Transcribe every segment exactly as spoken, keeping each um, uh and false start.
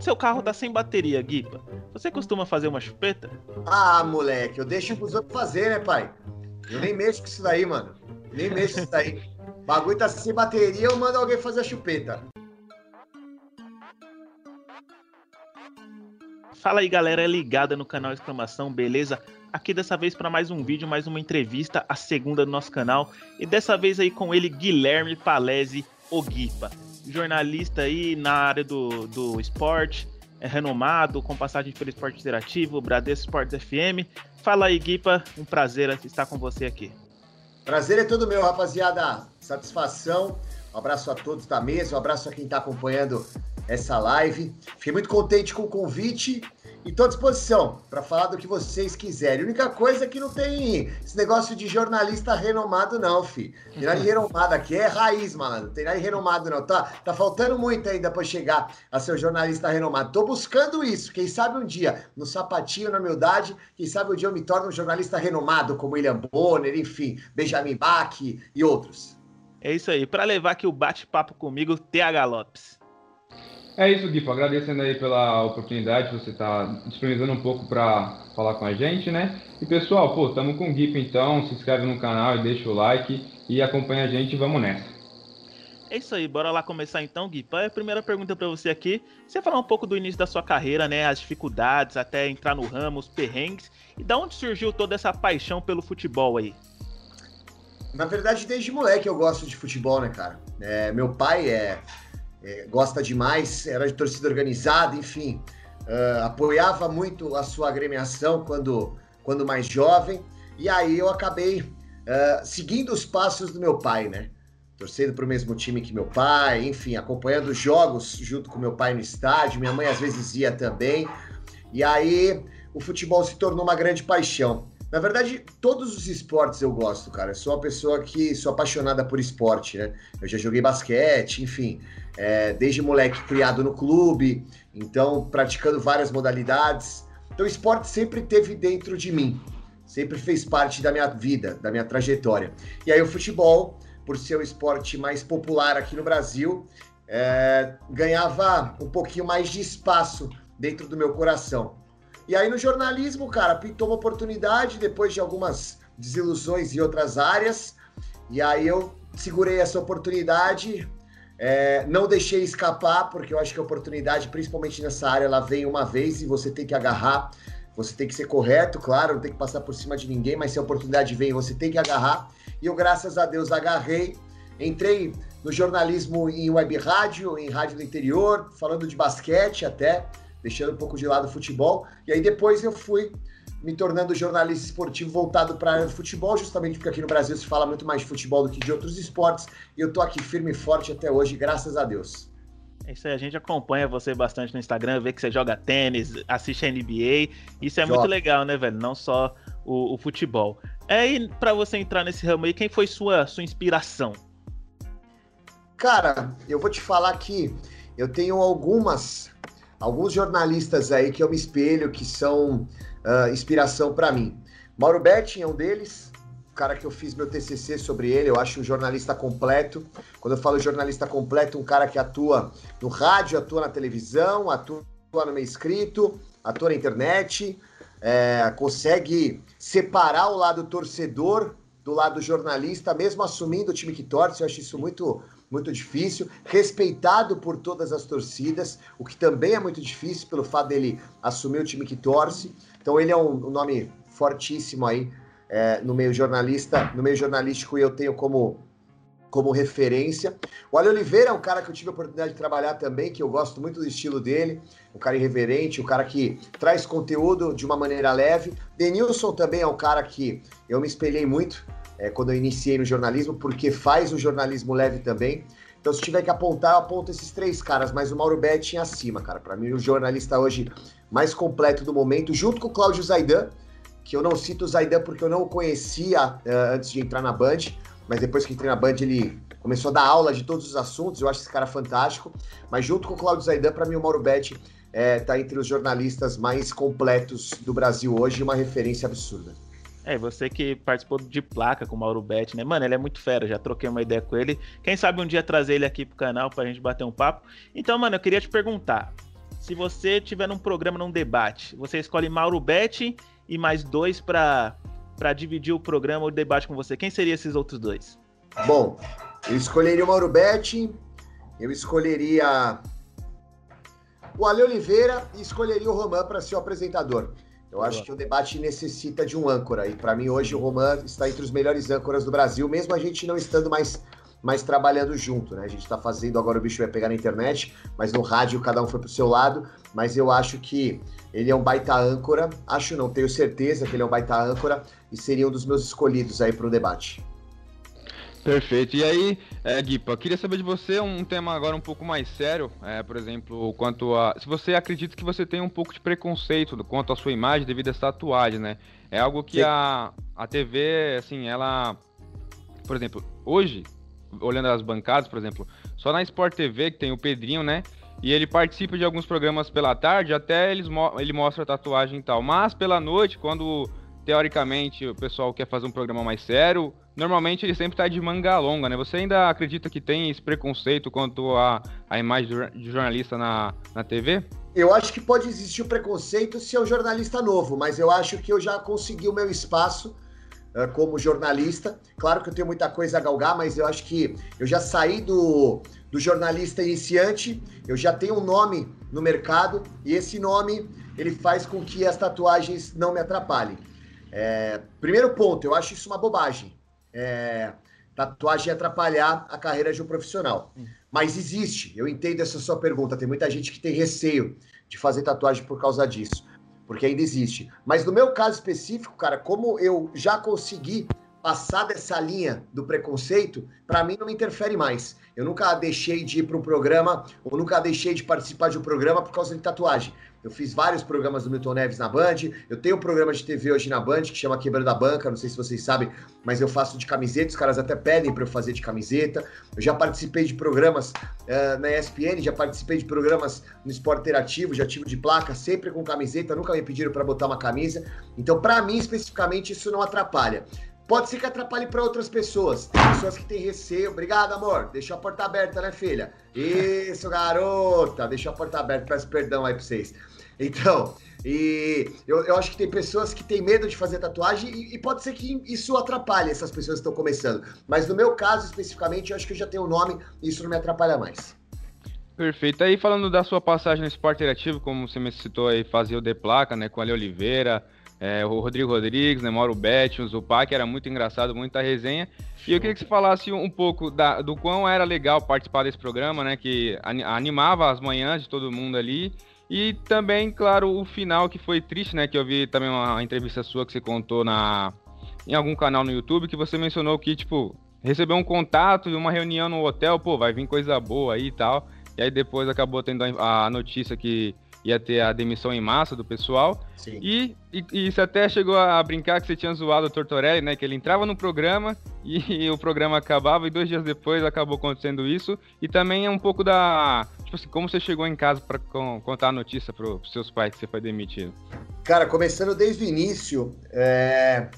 quando seu carro tá sem bateria, Guipa, você costuma fazer uma chupeta? Ah, moleque, eu deixo pros outros fazer, né, pai? Eu nem mexo com isso daí, mano. Nem mexo com isso daí. O bagulho tá sem bateria, eu mando alguém fazer a chupeta. Fala aí, galera, ligada no canal Exclamação, beleza? Aqui dessa vez para mais um vídeo, mais uma entrevista, a segunda do nosso canal. E dessa vez aí com ele, Guilherme Palese, o Guipa. Jornalista aí na área do, do esporte, é renomado, com passagem pelo Esporte Interativo, Bradesco Esportes F M. Fala aí, Guipa, um prazer estar com você aqui. Prazer é todo meu, rapaziada. Satisfação. Um abraço a todos da mesa, um abraço a quem está acompanhando essa live. Fiquei muito contente com o convite. E estou à disposição para falar do que vocês quiserem. A única coisa é que não tem esse negócio de jornalista renomado, não, fi. Tem nada de renomado aqui, é raiz, mano. Não tem nada de renomado, não. Tá, tá faltando muito ainda para chegar a ser um jornalista renomado. Estou buscando isso. Quem sabe um dia, no sapatinho, na humildade, quem sabe um dia eu me torno um jornalista renomado, como William Bonner, enfim, Benjamin Bach e outros. É isso aí. Para levar aqui o bate-papo comigo, T H Lopes. É isso, Guipo. Agradecendo aí pela oportunidade, você tá disponibilizando um pouco para falar com a gente, né? E pessoal, pô, tamo com o Guipo então, se inscreve no canal e deixa o like e acompanha a gente, vamos nessa. É isso aí, bora lá começar então, Guipo. A primeira pergunta para você aqui, você falar um pouco do início da sua carreira, né? As dificuldades, até entrar no ramo, os perrengues, e da onde surgiu toda essa paixão pelo futebol aí? Na verdade, desde moleque eu gosto de futebol, né, cara? É, meu pai é... É, gosta demais, era de torcida organizada, enfim, uh, apoiava muito a sua agremiação quando, quando mais jovem, e aí eu acabei uh, seguindo os passos do meu pai, né? Torcendo para o mesmo time que meu pai, enfim, acompanhando jogos junto com meu pai no estádio, minha mãe às vezes ia também, e aí o futebol se tornou uma grande paixão. Na verdade, todos os esportes eu gosto, cara. Eu sou uma pessoa que sou apaixonada por esporte, né? Eu já joguei basquete, enfim, é, desde moleque criado no clube, então praticando várias modalidades. Então, esporte sempre teve dentro de mim, sempre fez parte da minha vida, da minha trajetória. E aí o futebol, por ser o esporte mais popular aqui no Brasil, é, ganhava um pouquinho mais de espaço dentro do meu coração. E aí no jornalismo, cara, pintou uma oportunidade depois de algumas desilusões em outras áreas. E aí eu segurei essa oportunidade, é, não deixei escapar, porque eu acho que a oportunidade, principalmente nessa área, ela vem uma vez e você tem que agarrar. Você tem que ser correto, claro, não tem que passar por cima de ninguém, mas se a oportunidade vem, você tem que agarrar. E eu, graças a Deus, agarrei. Entrei no jornalismo em web rádio, em rádio do interior, falando de basquete até, deixando um pouco de lado o futebol, e aí depois eu fui me tornando jornalista esportivo voltado para a área do futebol, justamente porque aqui no Brasil se fala muito mais de futebol do que de outros esportes, e eu tô aqui firme e forte até hoje, graças a Deus. É isso aí, a gente acompanha você bastante no Instagram, vê que você joga tênis, assiste a N B A, isso é joga. Muito legal, né, velho? Não só o, o futebol. É, e para você entrar nesse ramo aí, quem foi sua, sua inspiração? Cara, eu vou te falar que eu tenho algumas... Alguns jornalistas aí que eu me espelho, que são uh, inspiração para mim. Mauro Beting é um deles, o cara que eu fiz meu T C C sobre ele, eu acho um jornalista completo. Quando eu falo jornalista completo, um cara que atua no rádio, atua na televisão, atua no meio escrito, atua na internet, é, consegue separar o lado torcedor do lado jornalista, mesmo assumindo o time que torce, eu acho isso muito... muito difícil, respeitado por todas as torcidas, o que também é muito difícil pelo fato dele assumir o time que torce. Então ele é um, um nome fortíssimo aí é, no meio jornalista, no meio jornalístico, e eu tenho como, como referência. O Alê Oliveira é um cara que eu tive a oportunidade de trabalhar também, que eu gosto muito do estilo dele, um cara irreverente, um cara que traz conteúdo de uma maneira leve. Denilson também é um cara que eu me espelhei muito, É, quando eu iniciei no jornalismo, porque faz o jornalismo leve também. Então, se tiver que apontar, eu aponto esses três caras, mas o Mauro Beting acima, cara. Para mim, o jornalista hoje mais completo do momento, junto com o Cláudio Zaidan, que eu não cito o Zaidan porque eu não o conhecia uh, antes de entrar na Band, mas depois que entrei na Band, ele começou a dar aula de todos os assuntos, eu acho esse cara fantástico. Mas junto com o Cláudio Zaidan, para mim, o Mauro Beting é, tá entre os jornalistas mais completos do Brasil hoje, uma referência absurda. É, você que participou de placa com o Mauro Beting, né? Mano, ele é muito fera, já troquei uma ideia com ele. Quem sabe um dia trazer ele aqui pro canal pra gente bater um papo. Então, mano, eu queria te perguntar, Se você tiver num programa, num debate, você escolhe Mauro Beting e mais dois para para dividir o programa ou o debate com você. Quem seriam esses outros dois? Bom, eu escolheria o Mauro Beting, eu escolheria o Alê Oliveira e escolheria o Roman para ser o apresentador. Eu acho que o debate necessita de um âncora, e para mim hoje o Roman está entre os melhores âncoras do Brasil, mesmo a gente não estando mais, mais trabalhando junto, né? A gente está fazendo, agora o bicho vai pegar na internet, mas no rádio cada um foi para o seu lado, mas eu acho que ele é um baita âncora, acho não, tenho certeza que ele é um baita âncora, e seria um dos meus escolhidos aí para o debate. Perfeito. E aí, é, Guipa, queria saber de você um tema agora um pouco mais sério, é, por exemplo, quanto a... se você acredita que você tem um pouco de preconceito quanto à sua imagem devido a essa tatuagem, né? É algo que a, a T V, assim, ela... Por exemplo, hoje, olhando as bancadas, por exemplo, só na Sport T V, que tem o Pedrinho, né? E ele participa de alguns programas pela tarde, até eles mo- ele mostra a tatuagem e tal. Mas pela noite, quando... teoricamente, o pessoal quer fazer um programa mais sério, normalmente ele sempre tá de manga longa, né? Você ainda acredita que tem esse preconceito quanto à a, a imagem de jornalista na, na T V? Eu acho que pode existir o preconceito se é um jornalista novo, mas eu acho que eu já consegui o meu espaço uh, como jornalista. Claro que eu tenho muita coisa a galgar, mas eu acho que eu já saí do, do jornalista iniciante, eu já tenho um nome no mercado, e esse nome ele faz com que as tatuagens não me atrapalhem. É, primeiro ponto, eu acho isso uma bobagem, é, tatuagem atrapalhar a carreira de um profissional, mas existe, eu entendo essa sua pergunta, tem muita gente que tem receio de fazer tatuagem por causa disso, porque ainda existe, mas no meu caso específico, cara, como eu já consegui passar dessa linha do preconceito, pra mim não me interfere mais. Eu nunca deixei de ir para um programa, ou nunca deixei de participar de um programa por causa de tatuagem. Eu fiz vários programas do Milton Neves na Band, eu tenho um programa de T V hoje na Band que chama Quebrando a Banca, não sei se vocês sabem, mas eu faço de camiseta, os caras até pedem para eu fazer de camiseta. Eu já participei de programas uh, na E S P N, já participei de programas no Esporte Interativo, já tive de placa, sempre com camiseta, nunca me pediram para botar uma camisa. Então, para mim, especificamente, isso não atrapalha. Pode ser que atrapalhe para outras pessoas. Tem pessoas que têm receio. Obrigado, amor. Deixou a porta aberta, né, filha? Isso, garota. Deixou a porta aberta. Peço perdão aí para vocês. Então, e eu, eu acho que tem pessoas que têm medo de fazer tatuagem e, e pode ser que isso atrapalhe essas pessoas que estão começando. Mas no meu caso, especificamente, eu acho que eu já tenho um nome e isso não me atrapalha mais. Perfeito. Aí, falando da sua passagem no Esporte Interativo, como você me citou aí, fazia o De Placa, né, com a Alê Oliveira... É, o Rodrigo Rodrigues, né, Mauro Beting, o Zupac, era muito engraçado, muita resenha. E eu queria que você falasse um pouco da, do quão era legal participar desse programa, né, que animava as manhãs de todo mundo ali. E também, claro, o final que foi triste, né, que eu vi também uma entrevista sua que você contou na, em algum canal no YouTube, que você mencionou que, tipo, recebeu um contato de uma reunião no hotel, pô, vai vir coisa boa aí e tal. E aí depois acabou tendo a, a notícia que... ia ter a demissão em massa do pessoal. Sim. E, e, e você até chegou a brincar que você tinha zoado o Tortorelli, né? Que ele entrava no programa e, e o programa acabava e dois dias depois acabou acontecendo isso. E também é um pouco da... tipo assim, como você chegou em casa para contar a notícia para os seus pais que você foi demitido? Cara, começando desde o início, é...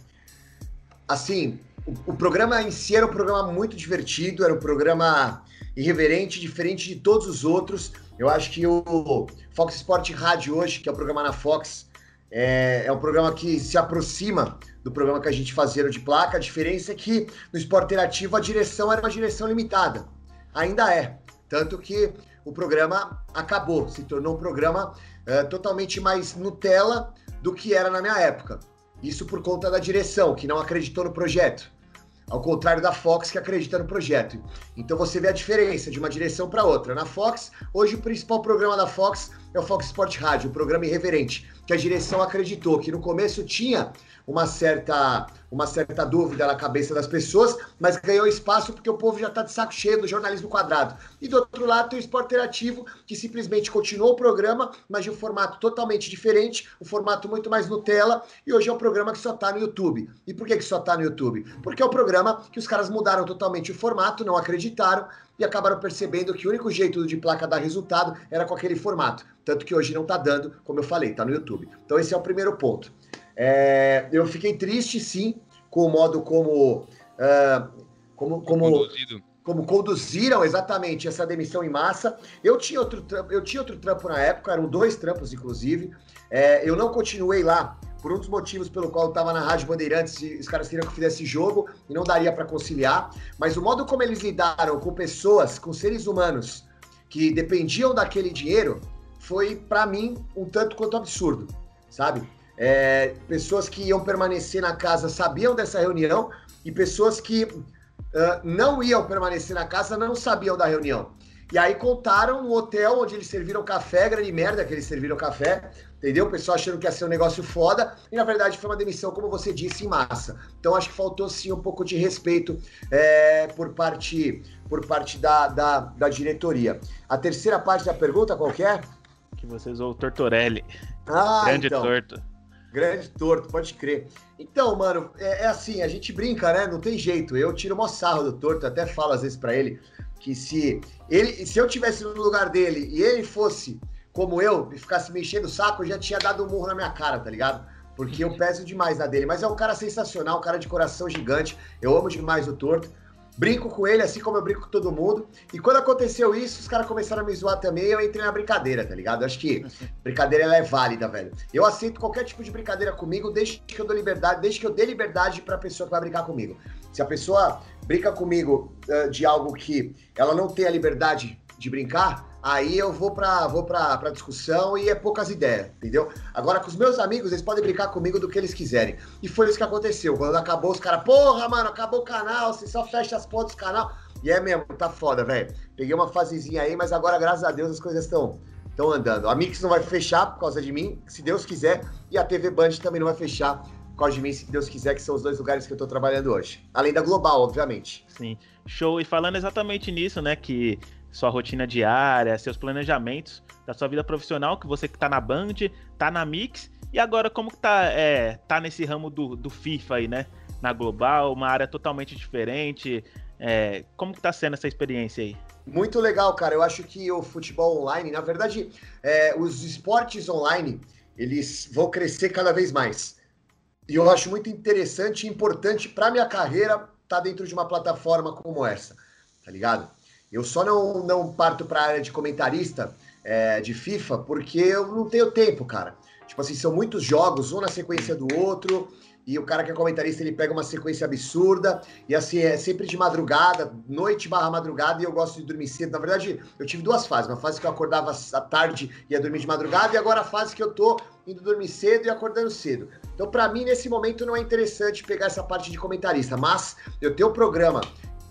assim, o, o programa em si era um programa muito divertido, era um programa irreverente, diferente de todos os outros. Eu acho que o Fox Sports Rádio hoje, que é o programa na Fox, é, é um programa que se aproxima do programa que a gente fazia no De Placa. A diferença é que no Esporte Interativo a direção era uma direção limitada. Ainda é. Tanto que o programa acabou, se tornou um programa é, totalmente mais Nutella do que era na minha época. Isso por conta da direção, que não acreditou no projeto. Ao contrário da Fox, que acredita no projeto. Então você vê a diferença de uma direção para outra. Na Fox, hoje o principal programa da Fox é o Fox Sports Rádio, um programa irreverente, que a direção acreditou, que no começo tinha uma certa, uma certa dúvida na cabeça das pessoas, mas ganhou espaço porque o povo já está de saco cheio do jornalismo quadrado. E do outro lado tem o Esporte Interativo, que simplesmente continuou o programa, mas de um formato totalmente diferente, um formato muito mais Nutella, e hoje é um programa que só está no YouTube. E por que que só está no YouTube? Porque é um programa que os caras mudaram totalmente o formato, não acreditaram, e acabaram percebendo que o único jeito de placa dar resultado era com aquele formato. Tanto que hoje não tá dando, como eu falei, tá no YouTube. Então esse é o primeiro ponto. É, eu fiquei triste, sim, com o modo como... Uh, como, como, como conduziram exatamente essa demissão em massa. Eu tinha outro trampo, eu tinha outro trampo na época, eram dois trampos, inclusive. É, eu não continuei lá, por um dos motivos pelo qual eu estava na Rádio Bandeirantes, e os caras queriam que eu fizesse jogo e não daria para conciliar. Mas o modo como eles lidaram com pessoas, com seres humanos, que dependiam daquele dinheiro, foi, para mim, um tanto quanto absurdo, sabe? É, pessoas que iam permanecer na casa sabiam dessa reunião e pessoas que uh, não iam permanecer na casa não sabiam da reunião. E aí contaram no hotel onde eles serviram café, grande merda que eles serviram café, entendeu? O pessoal achando que ia ser um negócio foda e, na verdade, foi uma demissão, como você disse, em massa. Então, acho que faltou, sim, um pouco de respeito é, por parte, por parte da, da, da diretoria. A terceira parte da pergunta, qual que é? Que você usou o Tortorelli. Ah, grande então. torto. Grande torto, pode crer. Então, mano, é, é assim, a gente brinca, né? Não tem jeito. Eu tiro mó sarro do torto, até falo às vezes pra ele... que se, ele, se eu tivesse no lugar dele e ele fosse como eu e ficasse me enchendo o saco, eu já tinha dado um murro na minha cara, tá ligado? Porque eu peso demais na dele. Mas é um cara sensacional, um cara de coração gigante. Eu amo demais o Torto. Brinco com ele, assim como eu brinco com todo mundo. E quando aconteceu isso, os caras começaram a me zoar também e eu entrei na brincadeira, tá ligado? Eu acho que brincadeira ela é válida, velho. Eu aceito qualquer tipo de brincadeira comigo desde que eu dou liberdade, desde que eu dê liberdade pra pessoa que vai brincar comigo. Se a pessoa brinca comigo uh, de algo que ela não tem a liberdade de brincar, aí eu vou pra, vou pra, pra discussão e é poucas ideias, entendeu? Agora, com os meus amigos, eles podem brincar comigo do que eles quiserem. E foi isso que aconteceu. Quando acabou, os caras, porra, mano, acabou o canal, você só fecha as portas do canal. E é mesmo, tá foda, velho. Peguei uma fasezinha aí, mas agora, graças a Deus, as coisas estão andando. A Mix não vai fechar por causa de mim, se Deus quiser, e a T V Band também não vai fechar por causa de mim, se Deus quiser, que são os dois lugares que eu tô trabalhando hoje. Além da Global, obviamente. Sim, show. E falando exatamente nisso, né, que... sua rotina diária, seus planejamentos da sua vida profissional, que você que tá na Band, tá na Mix, e agora como que tá, é, tá nesse ramo do, do FIFA aí, né? Na Global, uma área totalmente diferente, é, como que tá sendo essa experiência aí? Muito legal, cara, eu acho que o futebol online, na verdade, é, os esportes online, eles vão crescer cada vez mais, e eu acho muito interessante e importante pra minha carreira tá dentro de uma plataforma como essa, tá ligado? Eu só não, não parto para a área de comentarista é, de FIFA porque eu não tenho tempo, cara. Tipo assim, são muitos jogos, um na sequência do outro, e o cara que é comentarista, ele pega uma sequência absurda, e assim, é sempre de madrugada, noite barra madrugada, e eu gosto de dormir cedo. Na verdade, eu tive duas fases. Uma fase que eu acordava à tarde e ia dormir de madrugada, e agora a fase que eu tô indo dormir cedo e acordando cedo. Então, para mim, nesse momento, não é interessante pegar essa parte de comentarista, mas eu tenho um programa...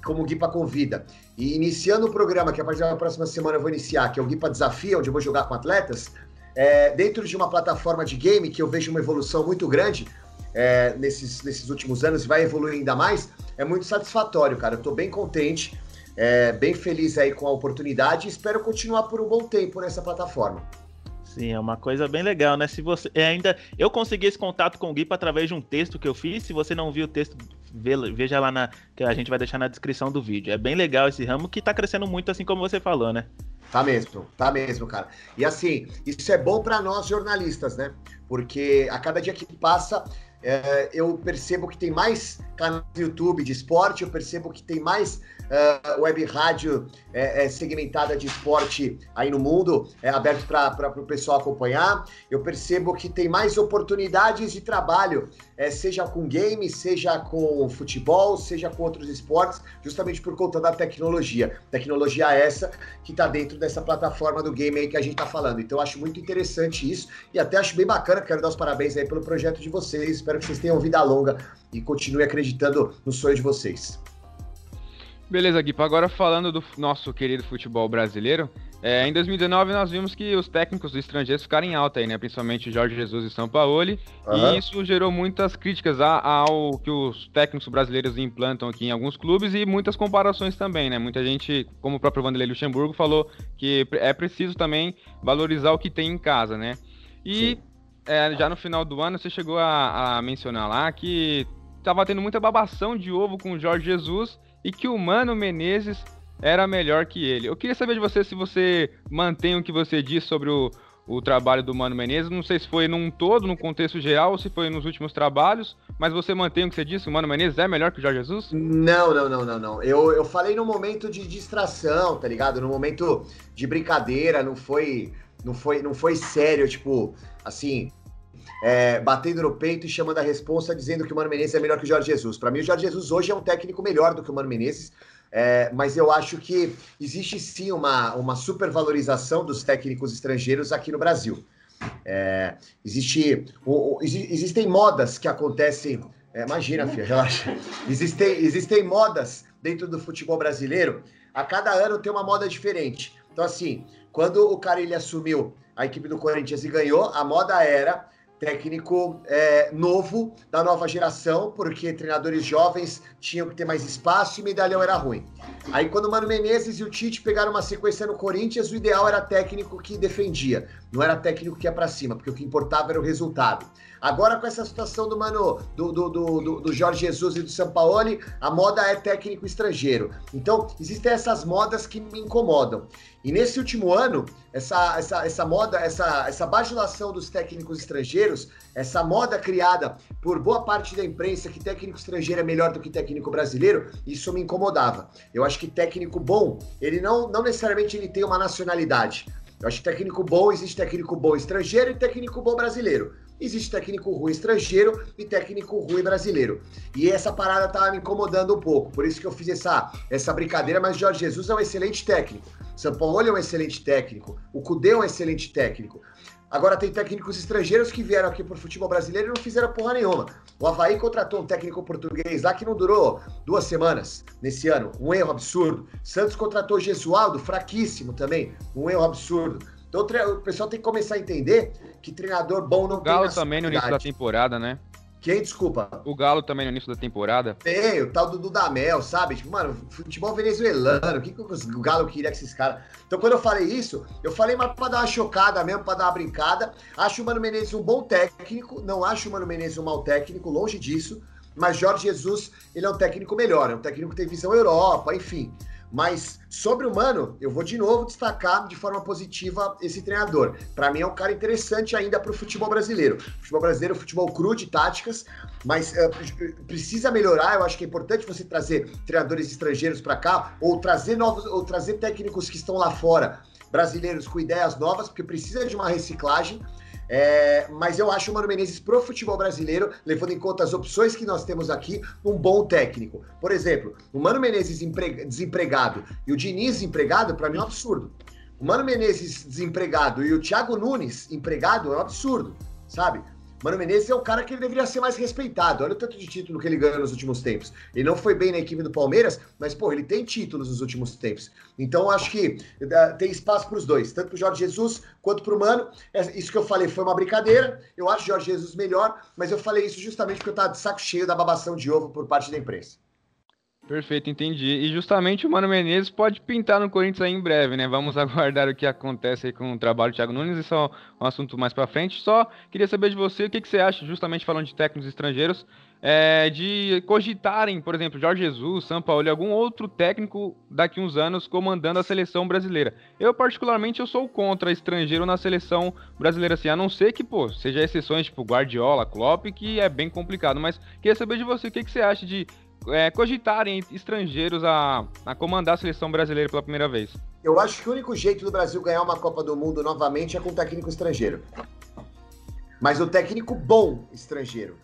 como o Guipa Convida, e iniciando o programa, que a partir da próxima semana eu vou iniciar, que é o Guipa Desafia, onde eu vou jogar com atletas, é, dentro de uma plataforma de game, que eu vejo uma evolução muito grande é, nesses, nesses últimos anos, vai evoluir ainda mais, é muito satisfatório, cara, eu tô bem contente, é, bem feliz aí com a oportunidade, e espero continuar por um bom tempo nessa plataforma. Sim, é uma coisa bem legal, né? Se você ainda... eu consegui esse contato com o Guipa através de um texto que eu fiz. Se você não viu o texto, veja lá na... que a gente vai deixar na descrição do vídeo. É bem legal esse ramo que tá crescendo muito, assim como você falou, né? Tá mesmo, tá mesmo, cara. E assim, isso é bom pra nós jornalistas, né? Porque a cada dia que passa, é, eu percebo que tem mais canal do YouTube de esporte, eu percebo que tem mais uh, web rádio é, é, segmentada de esporte aí no mundo, é, aberto para o pessoal acompanhar, eu percebo que tem mais oportunidades de trabalho, é, seja com game, seja com futebol, seja com outros esportes, justamente por conta da tecnologia. Tecnologia essa que está dentro dessa plataforma do game aí que a gente está falando. Então eu acho muito interessante isso e até acho bem bacana, quero dar os parabéns aí pelo projeto de vocês. Espero que vocês tenham vida longa e continuem acreditando no sonho de vocês. Beleza, Guipa. Agora falando do nosso querido futebol brasileiro, é, em dois mil e dezenove nós vimos que os técnicos estrangeiros ficaram em alta aí, né? Principalmente o Jorge Jesus e o Sampaoli. Uhum. E isso gerou muitas críticas a, ao que os técnicos brasileiros implantam aqui em alguns clubes e muitas comparações também, né? Muita gente, como o próprio Vanderlei Luxemburgo, falou que é preciso também valorizar o que tem em casa, né? E... sim. É, já no final do ano, você chegou a, a mencionar lá que estava tendo muita babação de ovo com o Jorge Jesus e que o Mano Menezes era melhor que ele. Eu queria saber de você se você mantém o que você diz sobre o, o trabalho do Mano Menezes, não sei se foi num todo, num contexto geral, ou se foi nos últimos trabalhos, mas você mantém o que você disse, o Mano Menezes é melhor que o Jorge Jesus? Não, não, não, não, não. Eu, eu falei num momento de distração, tá ligado? Num momento de brincadeira, não foi, não foi, não foi sério, tipo, assim, é, batendo no peito e chamando a responsa, dizendo que o Mano Menezes é melhor que o Jorge Jesus. Pra mim, o Jorge Jesus hoje é um técnico melhor do que o Mano Menezes, É, mas eu acho que existe sim uma, uma supervalorização dos técnicos estrangeiros aqui no Brasil. É, existe, o, o, existem modas que acontecem... É, imagina, filha, relaxa. Existem, existem modas dentro do futebol brasileiro. A cada ano tem uma moda diferente. Então, assim, quando o Carille assumiu a equipe do Corinthians e ganhou, a moda era técnico é, novo, da nova geração, porque treinadores jovens tinham que ter mais espaço e medalhão era ruim. Aí quando o Mano Menezes e o Tite pegaram uma sequência no Corinthians, o ideal era técnico que defendia, não era técnico que ia pra cima, porque o que importava era o resultado. Agora com essa situação do Mano, do, do, do, do, do Jorge Jesus e do Sampaoli, a moda é técnico estrangeiro. Então existem essas modas que me incomodam. E nesse último ano, essa, essa, essa moda, essa, essa bajulação dos técnicos estrangeiros, essa moda criada por boa parte da imprensa que técnico estrangeiro é melhor do que técnico brasileiro, isso me incomodava. Eu acho que técnico bom, ele não, não necessariamente ele tem uma nacionalidade. Eu acho que técnico bom, existe técnico bom estrangeiro e técnico bom brasileiro. Existe técnico ruim estrangeiro e técnico ruim brasileiro. E essa parada tava me incomodando um pouco, por isso que eu fiz essa, essa brincadeira, mas Jorge Jesus é um excelente técnico. Sampaoli é um excelente técnico. O Coudet é um excelente técnico. Agora tem técnicos estrangeiros que vieram aqui pro futebol brasileiro e não fizeram porra nenhuma. O Avaí contratou um técnico português lá que não durou duas semanas nesse ano. Um erro absurdo. Santos contratou Gesualdo, fraquíssimo também. Um erro absurdo. Então o pessoal tem que começar a entender que treinador bom não tem nacionalidade. O Galo também no início da temporada, né? Quem? Desculpa. O Galo também no início da temporada. Tem, o tal do Dudamel, sabe? Tipo, mano, futebol venezuelano, o que, que o Galo queria com esses caras? Então quando eu falei isso, eu falei mas pra dar uma chocada mesmo, pra dar uma brincada. Acho o Mano Menezes um bom técnico, não acho o Mano Menezes um mau técnico, longe disso. Mas Jorge Jesus, ele é um técnico melhor, é um técnico que tem visão Europa, enfim... Mas sobre o Mano, eu vou de novo destacar de forma positiva esse treinador. Para mim é um cara interessante ainda para o futebol brasileiro. O futebol brasileiro é um futebol cru de táticas, mas é, precisa melhorar. Eu acho que é importante você trazer treinadores estrangeiros para cá ou trazer novos, ou trazer técnicos que estão lá fora, brasileiros com ideias novas, porque precisa de uma reciclagem. É, mas eu acho o Mano Menezes pro futebol brasileiro, levando em conta as opções que nós temos aqui, um bom técnico. Por exemplo, o Mano Menezes desempregado e o Diniz empregado, para mim é um absurdo. O Mano Menezes desempregado e o Thiago Nunes empregado é um absurdo, sabe? Mano Menezes é um cara que ele deveria ser mais respeitado. Olha o tanto de título que ele ganhou nos últimos tempos. Ele não foi bem na equipe do Palmeiras, mas, pô, ele tem títulos nos últimos tempos. Então, acho que uh, tem espaço para os dois, tanto para o Jorge Jesus quanto para o Mano. Isso que eu falei foi uma brincadeira. Eu acho o Jorge Jesus melhor, mas eu falei isso justamente porque eu estava de saco cheio da babação de ovo por parte da imprensa. Perfeito, entendi. E justamente o Mano Menezes pode pintar no Corinthians aí em breve, né? Vamos aguardar o que acontece aí com o trabalho do Thiago Nunes. Isso é um assunto mais pra frente. Só queria saber de você, o que, que você acha, justamente falando de técnicos estrangeiros, é, de cogitarem, por exemplo, Jorge Jesus, Sampaoli, algum outro técnico daqui uns anos comandando a seleção brasileira. Eu, particularmente, eu sou contra estrangeiro na seleção brasileira, assim, a não ser que, pô, seja exceções tipo Guardiola, Klopp, que é bem complicado. Mas queria saber de você, o que, que você acha de... É, cogitarem estrangeiros a, a comandar a seleção brasileira pela primeira vez? Eu acho que o único jeito do Brasil ganhar uma Copa do Mundo novamente é com um técnico estrangeiro. Mas o técnico bom estrangeiro.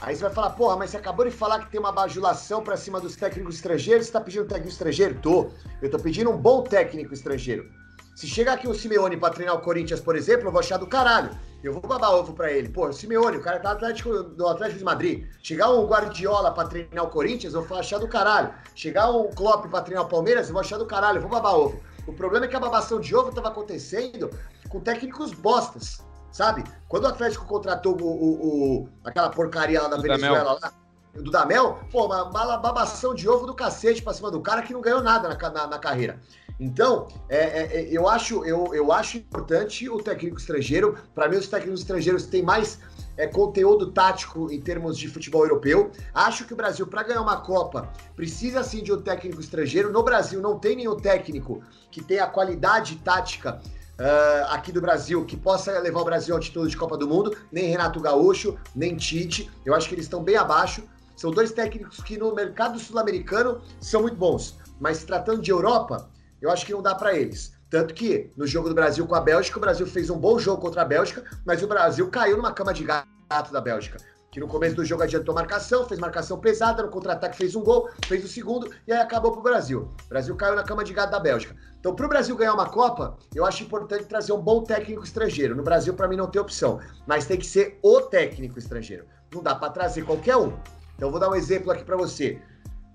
Aí você vai falar, porra, mas você acabou de falar que tem uma bajulação pra cima dos técnicos estrangeiros, você tá pedindo um técnico estrangeiro? Tô. Eu tô pedindo um bom técnico estrangeiro. Se chegar aqui o Simeone pra treinar o Corinthians, por exemplo, eu vou achar do caralho. Eu vou babar ovo pra ele. Pô, o Simeone, o cara tá Atlético, do Atlético de Madrid. Chegar um Guardiola pra treinar o Corinthians, eu vou achar do caralho. Chegar um Klopp pra treinar o Palmeiras, eu vou achar do caralho. Eu vou babar ovo. O problema é que a babação de ovo tava acontecendo com técnicos bostas, sabe? Quando o Atlético contratou o, o, o, aquela porcaria lá da Venezuela, lá, do Dudamel, pô, uma, uma babação de ovo do cacete pra cima do cara que não ganhou nada na, na, na carreira. Então, é, é, eu, acho, eu, eu acho importante o técnico estrangeiro. Para mim, os técnicos estrangeiros têm mais é, conteúdo tático em termos de futebol europeu. Acho que o Brasil, para ganhar uma Copa, precisa sim de um técnico estrangeiro. No Brasil, não tem nenhum técnico que tenha a qualidade tática uh, aqui do Brasil, que possa levar o Brasil ao título de Copa do Mundo, nem Renato Gaúcho, nem Tite. Eu acho que eles estão bem abaixo. São dois técnicos que no mercado sul-americano são muito bons, mas se tratando de Europa, eu acho que não dá para eles. Tanto que no jogo do Brasil com a Bélgica, o Brasil fez um bom jogo contra a Bélgica, mas o Brasil caiu numa cama de gato da Bélgica, que no começo do jogo adiantou marcação, fez marcação pesada, no contra-ataque fez um gol, fez o segundo e aí acabou pro Brasil. O Brasil caiu na cama de gato da Bélgica. Então, pro Brasil ganhar uma Copa, eu acho importante trazer um bom técnico estrangeiro. No Brasil, para mim, não tem opção, mas tem que ser o técnico estrangeiro. Não dá para trazer qualquer um. Então, vou dar um exemplo aqui para você.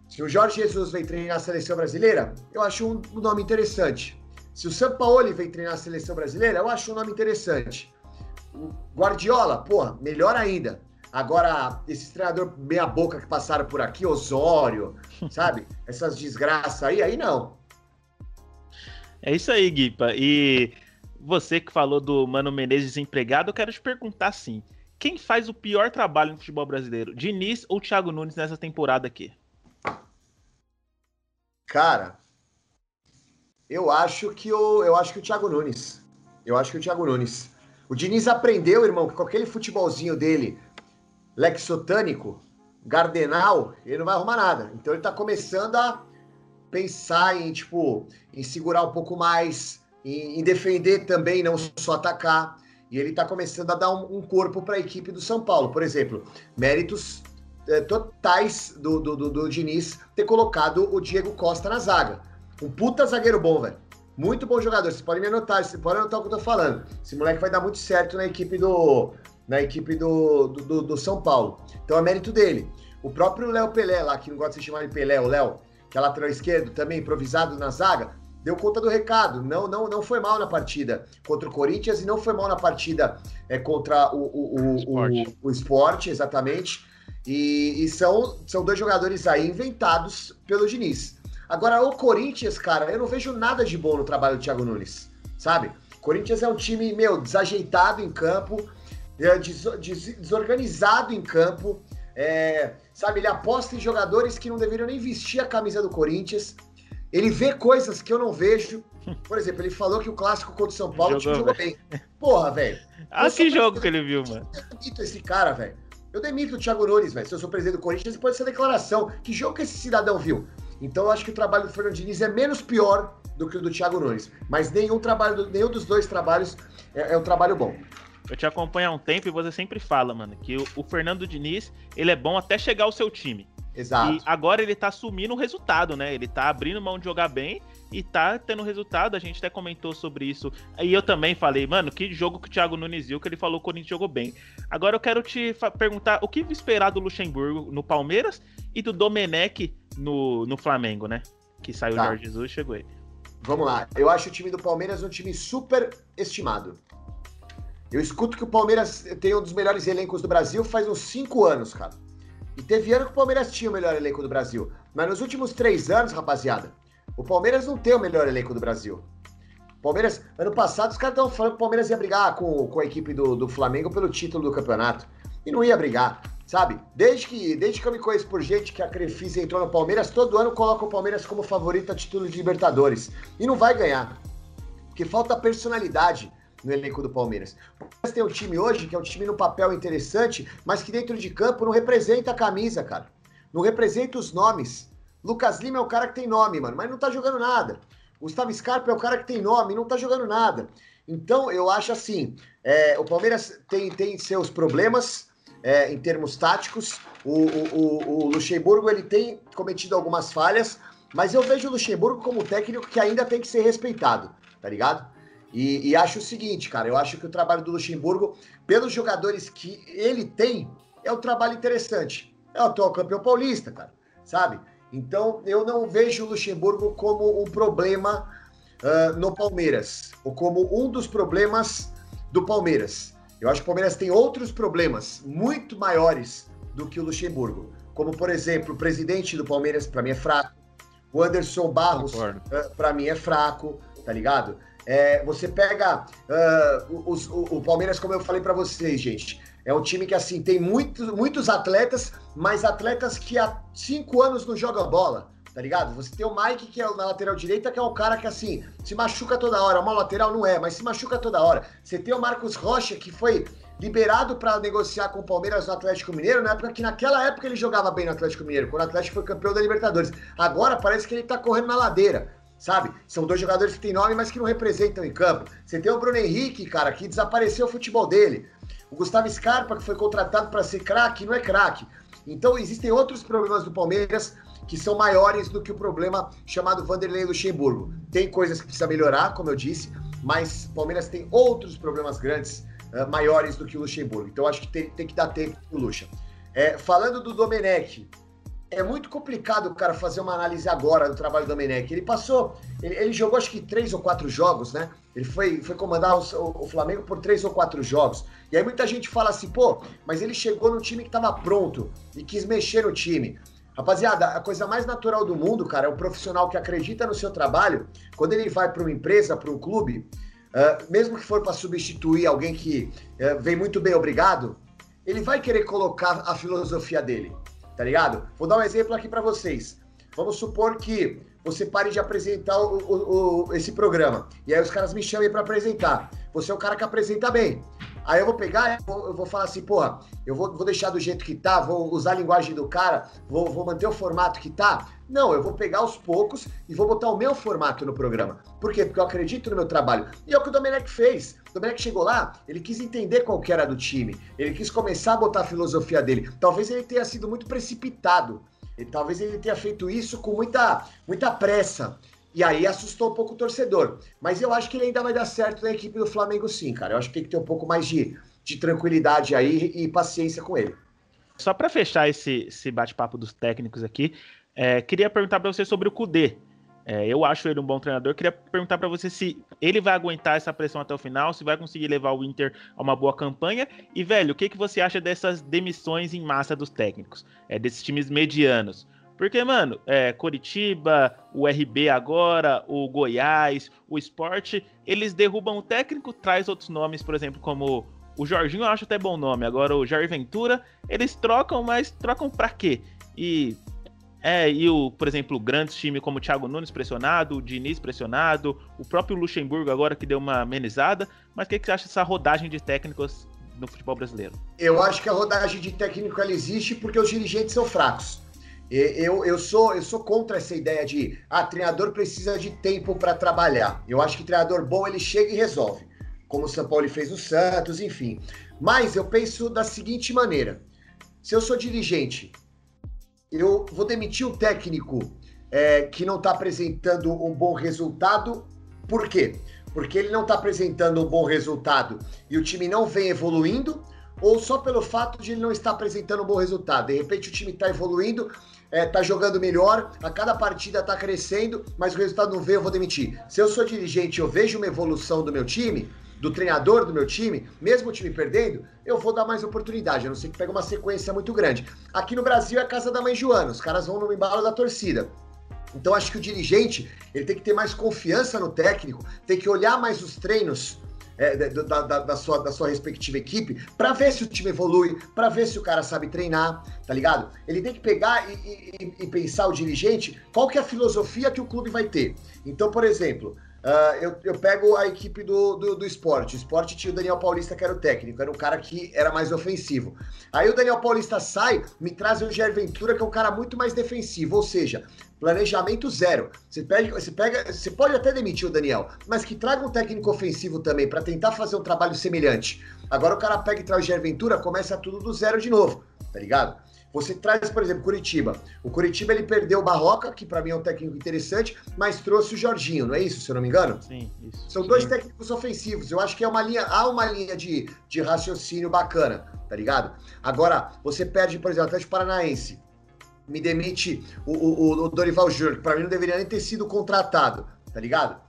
Se o Jorge Jesus vem treinar a seleção brasileira, eu acho um, um nome interessante. Se o Sampaoli vem treinar a seleção brasileira, eu acho um nome interessante. O Guardiola, porra, melhor ainda. Agora, esses treinadores meia-boca que passaram por aqui, Osório, sabe? Essas desgraças aí, aí não. É isso aí, Guipa. E você que falou do Mano Menezes desempregado, eu quero te perguntar assim, quem faz o pior trabalho no futebol brasileiro? Diniz ou Thiago Nunes nessa temporada aqui? Cara, eu acho que o, eu acho que o Thiago Nunes. Eu acho que o Thiago Nunes. O Diniz aprendeu, irmão, que com aquele futebolzinho dele... lexotânico, gardenal, ele não vai arrumar nada. Então ele tá começando a pensar em, tipo, em segurar um pouco mais, em, em defender também, não só atacar. E ele tá começando a dar um, um corpo para a equipe do São Paulo. Por exemplo, méritos é, totais do, do, do, do Diniz ter colocado o Diego Costa na zaga. Um puta zagueiro bom, velho. Muito bom jogador. Vocês podem me anotar, vocês podem anotar o que eu tô falando. Esse moleque vai dar muito certo na equipe do... na equipe do, do, do São Paulo. Então é mérito dele. O próprio Léo Pelé lá, que não gosta de se chamar de Pelé, o Léo, que é lateral esquerdo, também improvisado na zaga, deu conta do recado. Não, não, não foi mal na partida contra o Corinthians e não foi mal na partida é, contra o, o, o, Sport. o, o Sport, exatamente. E, e são, são dois jogadores aí inventados pelo Diniz. Agora, o Corinthians, cara, eu não vejo nada de bom no trabalho do Thiago Nunes, sabe? O Corinthians é um time, meu, desajeitado em campo, desorganizado em campo, é, sabe, ele aposta em jogadores que não deveriam nem vestir a camisa do Corinthians, ele vê coisas que eu não vejo. Por exemplo, ele falou que o clássico contra o São Paulo jogou, jogou bem. Porra, velho. Ah, que jogo que ele viu, mano. Eu demito esse cara, velho. Eu demito o Thiago Nunes, velho. Se eu sou presidente do Corinthians, depois dessa declaração, que jogo que esse cidadão viu? Então eu acho que o trabalho do Fernando Diniz é menos pior do que o do Thiago Nunes, mas nenhum, trabalho, nenhum dos dois trabalhos é, é um trabalho bom. Eu te acompanho há um tempo e você sempre fala, mano, que o, o Fernando Diniz, ele é bom até chegar ao seu time. Exato. E agora ele tá assumindo o resultado, né? Ele tá abrindo mão de jogar bem e tá tendo resultado. A gente até comentou sobre isso. E eu também falei, mano, que jogo que o Thiago Nunes viu, que ele falou que o Corinthians jogou bem. Agora eu quero te perguntar o que esperar do Luxemburgo no Palmeiras e do Domènec no, no Flamengo, né? Que saiu tá. O Jorge Jesus, chegou ele. Vamos lá. Eu acho o time do Palmeiras um time super estimado. Eu escuto que o Palmeiras tem um dos melhores elencos do Brasil faz uns cinco anos, cara. E teve ano que o Palmeiras tinha o melhor elenco do Brasil. Mas nos últimos três anos, rapaziada, o Palmeiras não tem o melhor elenco do Brasil. Palmeiras, ano passado, os caras estavam falando que o Palmeiras ia brigar com, com a equipe do, do Flamengo pelo título do campeonato. E não ia brigar, sabe? Desde que, desde que eu me conheço por gente que a Crefisa entrou no Palmeiras, todo ano coloca o Palmeiras como favorito a título de Libertadores. E não vai ganhar. Porque falta personalidade no elenco do Palmeiras. O Palmeiras tem um time hoje que é um time no papel interessante, mas que dentro de campo não representa a camisa, cara. Não representa os nomes. Lucas Lima é o cara que tem nome, mano, mas não tá jogando nada. Gustavo Scarpa é o cara que tem nome, não tá jogando nada. Então, eu acho assim, é, o Palmeiras tem, tem seus problemas é, em termos táticos. O, o, o Luxemburgo, ele tem cometido algumas falhas, mas eu vejo o Luxemburgo como um técnico que ainda tem que ser respeitado, tá ligado? E, e acho o seguinte, cara, eu acho que o trabalho do Luxemburgo, pelos jogadores que ele tem, é um trabalho interessante. É o atual campeão paulista, cara, sabe? Então, eu não vejo o Luxemburgo como um problema uh, no Palmeiras, ou como um dos problemas do Palmeiras. Eu acho que o Palmeiras tem outros problemas muito maiores do que o Luxemburgo. Como, por exemplo, o presidente do Palmeiras, pra mim, é fraco. O Anderson Barros, uh, pra mim, é fraco, tá ligado? É, você pega uh, os, o, o Palmeiras, como eu falei pra vocês, gente, é um time que assim tem muitos, muitos atletas, mas atletas que há cinco anos não jogam bola, tá ligado? Você tem o Mike, que é na lateral direita, que é o cara que, assim, se machuca toda hora. Uma lateral não é, mas se machuca toda hora. Você tem o Marcos Rocha, que foi liberado para negociar com o Palmeiras no Atlético Mineiro, na época que naquela época ele jogava bem no Atlético Mineiro, quando o Atlético foi campeão da Libertadores. Agora parece que ele tá correndo na ladeira, sabe? São dois jogadores que têm nome, mas que não representam em campo. Você tem o Bruno Henrique, cara, que desapareceu o futebol dele. O Gustavo Scarpa, que foi contratado para ser craque, não é craque. Então existem outros problemas do Palmeiras que são maiores do que o problema chamado Vanderlei Luxemburgo. Tem coisas que precisa melhorar, como eu disse, mas o Palmeiras tem outros problemas grandes, uh, maiores do que o Luxemburgo. Então acho que tem, tem que dar tempo pro Luxa. É, falando do Domènec, é muito complicado o cara fazer uma análise agora do trabalho do Domènec. Ele passou, ele, ele jogou acho que três ou quatro jogos, né? Ele foi, foi comandar o, o Flamengo por três ou quatro jogos. E aí muita gente fala assim, pô, mas ele chegou no time que estava pronto e quis mexer no time. Rapaziada, a coisa mais natural do mundo, cara, é um profissional que acredita no seu trabalho, quando ele vai para uma empresa, para um clube, uh, mesmo que for para substituir alguém que uh, vem muito bem, obrigado, ele vai querer colocar a filosofia dele, tá ligado? Vou dar um exemplo aqui para vocês. Vamos supor que você pare de apresentar o, o, o, esse programa, e aí os caras me chamem para apresentar. Você é o cara que apresenta bem. Aí eu vou pegar, eu vou, eu vou falar assim, porra, eu vou, vou deixar do jeito que tá, vou usar a linguagem do cara, vou, vou manter o formato que tá. Não, eu vou pegar aos poucos e vou botar o meu formato no programa. Por quê? Porque eu acredito no meu trabalho. E é o que o Domènec fez. O Domènec chegou lá, ele quis entender qual que era do time, ele quis começar a botar a filosofia dele. Talvez ele tenha sido muito precipitado, e talvez ele tenha feito isso com muita, muita pressa. E aí assustou um pouco o torcedor. Mas eu acho que ele ainda vai dar certo na equipe do Flamengo sim, cara. Eu acho que tem que ter um pouco mais de, de tranquilidade aí e paciência com ele. Só para fechar esse, esse bate-papo dos técnicos aqui, é, queria perguntar para você sobre o Coudet. É, eu acho ele um bom treinador. Queria perguntar para você se ele vai aguentar essa pressão até o final, se vai conseguir levar o Inter a uma boa campanha. E, velho, o que, que você acha dessas demissões em massa dos técnicos, é, desses times medianos? Porque, mano, é, Coritiba, o R B agora, o Goiás, o Sport, eles derrubam o técnico, traz outros nomes, por exemplo, como o Jorginho, eu acho até bom nome, agora o Jair Ventura, eles trocam, mas trocam pra quê? E, é, e o, por exemplo, grandes times como o Thiago Nunes pressionado, o Diniz pressionado, o próprio Luxemburgo agora que deu uma amenizada, mas o que, que você acha dessa rodagem de técnicos no futebol brasileiro? Eu acho que a rodagem de técnico ela existe porque os dirigentes são fracos. Eu, eu, sou, eu sou contra essa ideia de, ah, treinador precisa de tempo para trabalhar. Eu acho que treinador bom, ele chega e resolve, como o Sampaoli fez no Santos, enfim. Mas eu penso da seguinte maneira, se eu sou dirigente, eu vou demitir um técnico é, que não está apresentando um bom resultado, por quê? Porque ele não está apresentando um bom resultado e o time não vem evoluindo, ou só pelo fato de ele não estar apresentando um bom resultado. De repente o time está evoluindo, É, tá jogando melhor, a cada partida tá crescendo, mas o resultado não vem, eu vou demitir. Se eu sou dirigente, eu vejo uma evolução do meu time, do treinador do meu time, mesmo o time perdendo, eu vou dar mais oportunidade, a não ser que pegue uma sequência muito grande. Aqui no Brasil é a casa da mãe Joana, os caras vão no embalo da torcida. Então acho que o dirigente, ele tem que ter mais confiança no técnico, tem que olhar mais os treinos, É, da, da, da, sua, da sua respectiva equipe, pra ver se o time evolui, pra ver se o cara sabe treinar, tá ligado? Ele tem que pegar e, e, e pensar, o dirigente, qual que é a filosofia que o clube vai ter. Então, por exemplo, uh, eu, eu pego a equipe do, do, do Sport. O Sport tinha o Daniel Paulista, que era o técnico, era um cara que era mais ofensivo. Aí o Daniel Paulista sai, me traz o Jair Ventura, que é um cara muito mais defensivo, ou seja, planejamento zero. Você pega, você pega, você pode até demitir o Daniel, mas que traga um técnico ofensivo também para tentar fazer um trabalho semelhante. Agora o cara pega e traz o Jair Ventura, começa tudo do zero de novo, tá ligado? Você traz, por exemplo, Coritiba. O Coritiba ele perdeu o Barroca, que para mim é um técnico interessante, mas trouxe o Jorginho, não é isso, se eu não me engano? Sim, isso. São dois sim. técnicos ofensivos. Eu acho que é uma linha, há uma linha de, de raciocínio bacana, tá ligado? Agora, você perde, por exemplo, o Atlético Paranaense. Me demite o, o, o Dorival Júnior, que pra mim não deveria nem ter sido contratado, tá ligado?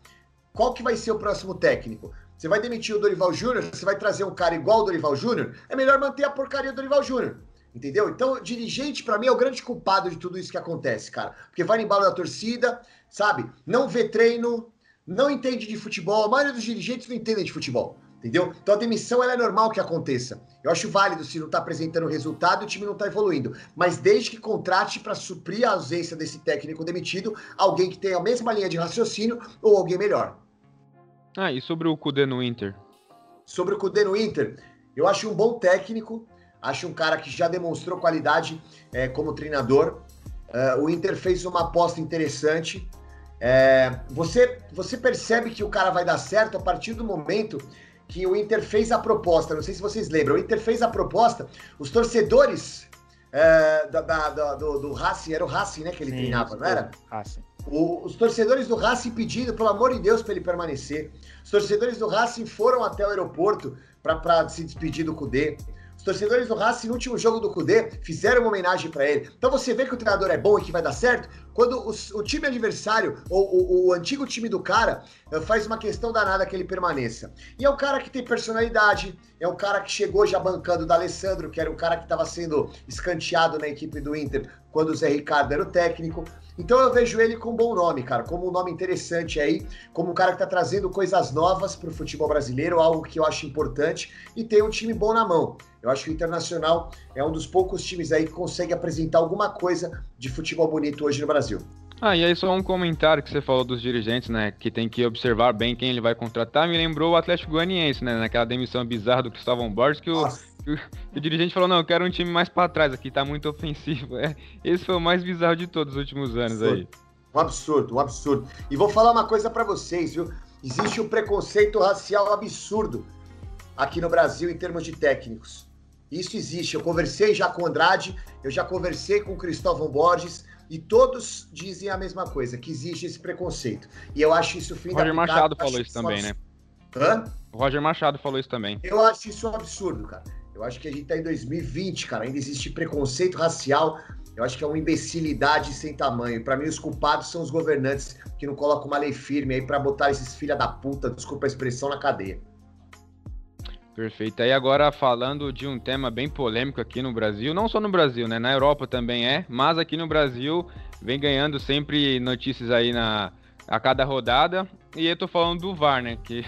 Qual que vai ser o próximo técnico? Você vai demitir o Dorival Júnior? Você vai trazer um cara igual o Dorival Júnior? É melhor manter a porcaria do Dorival Júnior, entendeu? Então, dirigente, pra mim, é o grande culpado de tudo isso que acontece, cara. Porque vai no embalo da torcida, sabe? Não vê treino, não entende de futebol. A maioria dos dirigentes não entendem de futebol. Entendeu? Então a demissão ela é normal que aconteça. Eu acho válido se não está apresentando resultado e o time não está evoluindo. Mas desde que contrate para suprir a ausência desse técnico demitido, alguém que tenha a mesma linha de raciocínio ou alguém melhor. Ah, e sobre o Coudet no Inter? Sobre o Coudet no Inter, eu acho um bom técnico, acho um cara que já demonstrou qualidade é, como treinador. É, o Inter fez uma aposta interessante. É, você, você percebe que o cara vai dar certo a partir do momento que o Inter fez a proposta, não sei se vocês lembram, o Inter fez a proposta, os torcedores é, da, da, da, do, do Racing, era o Racing, né, que ele Sim, treinava, não era? Racing. O, os torcedores do Racing pedindo, pelo amor de Deus, para ele permanecer. Os torcedores do Racing foram até o aeroporto para se despedir do Coudet. Os torcedores do Racing, no último jogo do Coudet, fizeram uma homenagem para ele. Então você vê que o treinador é bom e que vai dar certo quando os, o time adversário, ou o, o antigo time do cara, faz uma questão danada que ele permaneça. E é um cara que tem personalidade, é um cara que chegou já bancando o D'Alessandro, que era um cara que estava sendo escanteado na equipe do Inter quando o Zé Ricardo era o técnico. Então eu vejo ele com um bom nome, cara, como um nome interessante aí, como um cara que está trazendo coisas novas para o futebol brasileiro, algo que eu acho importante, e tem um time bom na mão. Eu acho que o Internacional é um dos poucos times aí que consegue apresentar alguma coisa de futebol bonito hoje no Brasil. Ah, e aí só um comentário que você falou dos dirigentes, né, que tem que observar bem quem ele vai contratar, me lembrou o Atlético Goianiense, né, naquela demissão bizarra do Cristóvão Borges, que o, que, o, que o dirigente falou, não, eu quero um time mais pra trás aqui, tá muito ofensivo. É, esse foi o mais bizarro de todos os últimos anos absurdo. aí. Um absurdo, um absurdo. E vou falar uma coisa pra vocês, viu, existe um preconceito racial absurdo aqui no Brasil em termos de técnicos. Isso existe, eu conversei já com o Andrade, eu já conversei com o Cristóvão Borges, e todos dizem a mesma coisa, que existe esse preconceito. E eu acho isso fim da Roger Machado falou isso também, né? Hã? O Roger Machado falou isso também. Eu acho isso um absurdo, cara. Eu acho que a gente tá em dois mil e vinte, cara, ainda existe preconceito racial. Eu acho que é uma imbecilidade sem tamanho. Pra mim, os culpados são os governantes que não colocam uma lei firme aí pra botar esses filha da puta, desculpa a expressão, na cadeia. Perfeito. Aí agora falando de um tema bem polêmico aqui no Brasil, não só no Brasil, né? Na Europa também é, mas aqui no Brasil vem ganhando sempre notícias aí na, a cada rodada. E eu tô falando do V A R, né? Que,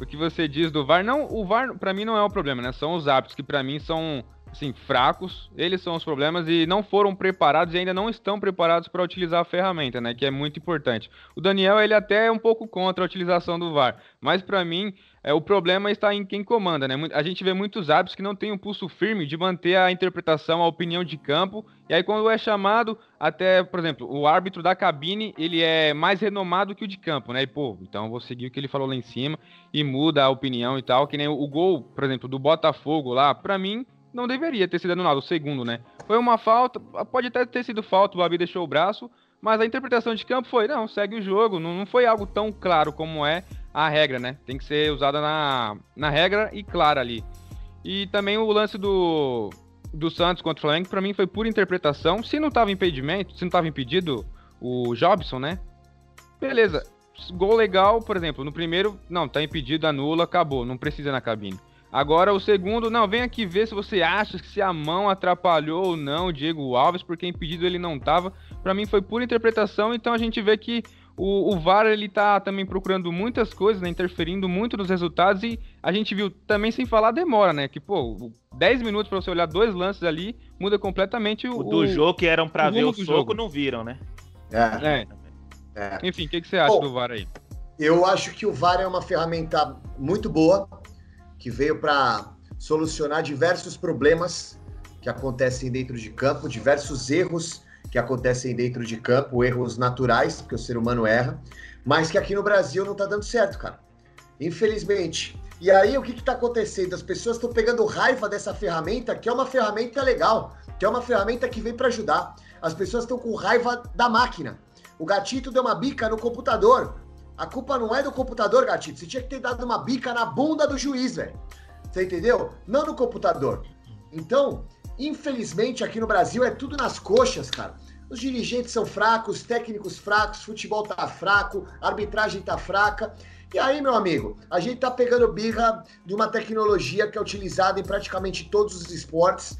o que você diz do V A R, não, o V A R pra mim não é um problema, né? São os árbitros que pra mim são, assim, fracos, eles são os problemas e não foram preparados e ainda não estão preparados para utilizar a ferramenta, né? Que é muito importante. O Daniel, ele até é um pouco contra a utilização do V A R, mas pra mim... É, o problema está em quem comanda, né? A gente vê muitos árbitros que não têm um pulso firme de manter a interpretação, a opinião de campo. E aí quando é chamado, até, por exemplo, o árbitro da cabine, ele é mais renomado que o de campo, né? E pô, então eu vou seguir o que ele falou lá em cima e muda a opinião e tal. Que nem o gol, por exemplo, do Botafogo lá, pra mim, não deveria ter sido anulado, o segundo, né? Foi uma falta, pode até ter sido falta, o Babi deixou o braço, mas a interpretação de campo foi, não, segue o jogo, não, não foi algo tão claro como é a regra, né? Tem que ser usada na, na regra e clara ali. E também o lance do, do Santos contra o Flamengo, pra mim foi pura interpretação. Se não tava impedimento, se não tava impedido, o Jobson, né? Beleza, gol legal, por exemplo, no primeiro, não, tá impedido, anula, acabou, não precisa na cabine. Agora o segundo, não, vem aqui ver se você acha que se a mão atrapalhou ou não o Diego Alves, porque impedido ele não tava. Pra mim foi pura interpretação, então a gente vê que O, o V A R, ele tá também procurando muitas coisas, né, interferindo muito nos resultados, e a gente viu também, sem falar, demora, né, que, pô, dez minutos pra você olhar dois lances ali, muda completamente o... O do o, jogo que eram pra ver o soco, jogo. Não viram, né? É. é. é. Enfim, o que, que você acha bom, do V A R aí? Eu acho que o V A R é uma ferramenta muito boa, que veio pra solucionar diversos problemas que acontecem dentro de campo, diversos erros que acontecem dentro de campo, erros naturais, porque o ser humano erra, mas que aqui no Brasil não tá dando certo, cara. Infelizmente. E aí, o que que tá acontecendo? As pessoas estão pegando raiva dessa ferramenta, que é uma ferramenta legal, que é uma ferramenta que vem para ajudar. As pessoas estão com raiva da máquina. O Gatito deu uma bica no computador. A culpa não é do computador, Gatito. Você tinha que ter dado uma bica na bunda do juiz, velho. Você entendeu? Não no computador. Então... Infelizmente, aqui no Brasil é tudo nas coxas, cara. Os dirigentes são fracos, técnicos fracos, futebol tá fraco, arbitragem tá fraca. E aí, meu amigo, a gente tá pegando birra de uma tecnologia que é utilizada em praticamente todos os esportes,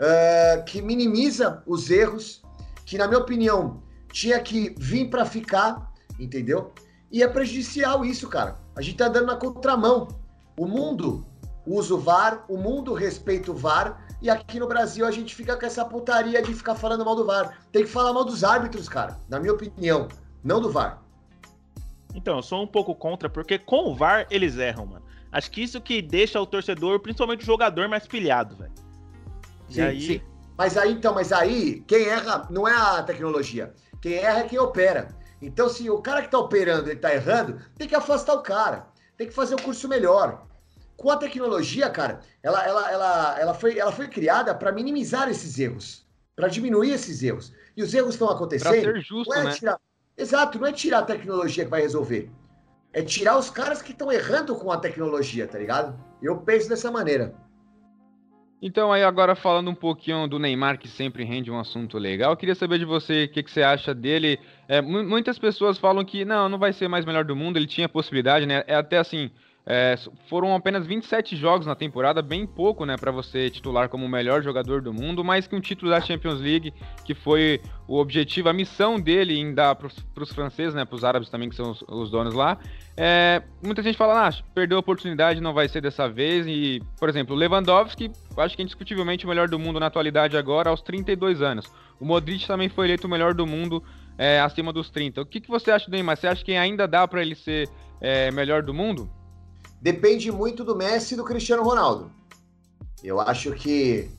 uh, que minimiza os erros, que, na minha opinião, tinha que vir pra ficar, entendeu? E é prejudicial isso, cara. A gente tá dando na contramão. O mundo usa o V A R, o mundo respeita o V A R, e aqui no Brasil a gente fica com essa putaria de ficar falando mal do V A R. Tem que falar mal dos árbitros, cara, na minha opinião, não do V A R. Então, eu sou um pouco contra, porque com o V A R eles erram, mano. Acho que isso que deixa o torcedor, principalmente o jogador, mais pilhado, velho. Sim, aí... sim. Mas aí, então, mas aí, quem erra não é a tecnologia. Quem erra é quem opera. Então, se o cara que tá operando, ele tá errando, tem que afastar o cara. Tem que fazer um curso melhor. Com a tecnologia, cara, ela, ela, ela, ela, foi, ela foi criada para minimizar esses erros. Para diminuir esses erros. E os erros estão acontecendo... Pra ser justo, não é, né? Tirar... Exato, não é tirar a tecnologia que vai resolver. É tirar os caras que estão errando com a tecnologia, tá ligado? Eu penso dessa maneira. Então, aí agora falando um pouquinho do Neymar, que sempre rende um assunto legal, eu queria saber de você o que, que você acha dele. É, m- muitas pessoas falam que não, não vai ser mais melhor do mundo, ele tinha possibilidade, né? É até assim, é, foram apenas vinte e sete jogos na temporada, bem pouco, né, para você titular como o melhor jogador do mundo, mas que um título da Champions League, que foi o objetivo, a missão dele em dar para os franceses, né, para os árabes também, que são os, os donos lá. É, muita gente fala, ah, perdeu a oportunidade, não vai ser dessa vez. E, por exemplo, o Lewandowski, acho que é indiscutivelmente o melhor do mundo na atualidade agora, aos trinta e dois anos. O Modric também foi eleito o melhor do mundo é, acima dos trinta. O que, que você acha do Neymar? Você acha que ainda dá para ele ser é, melhor do mundo? Depende muito do Messi e do Cristiano Ronaldo. Eu acho que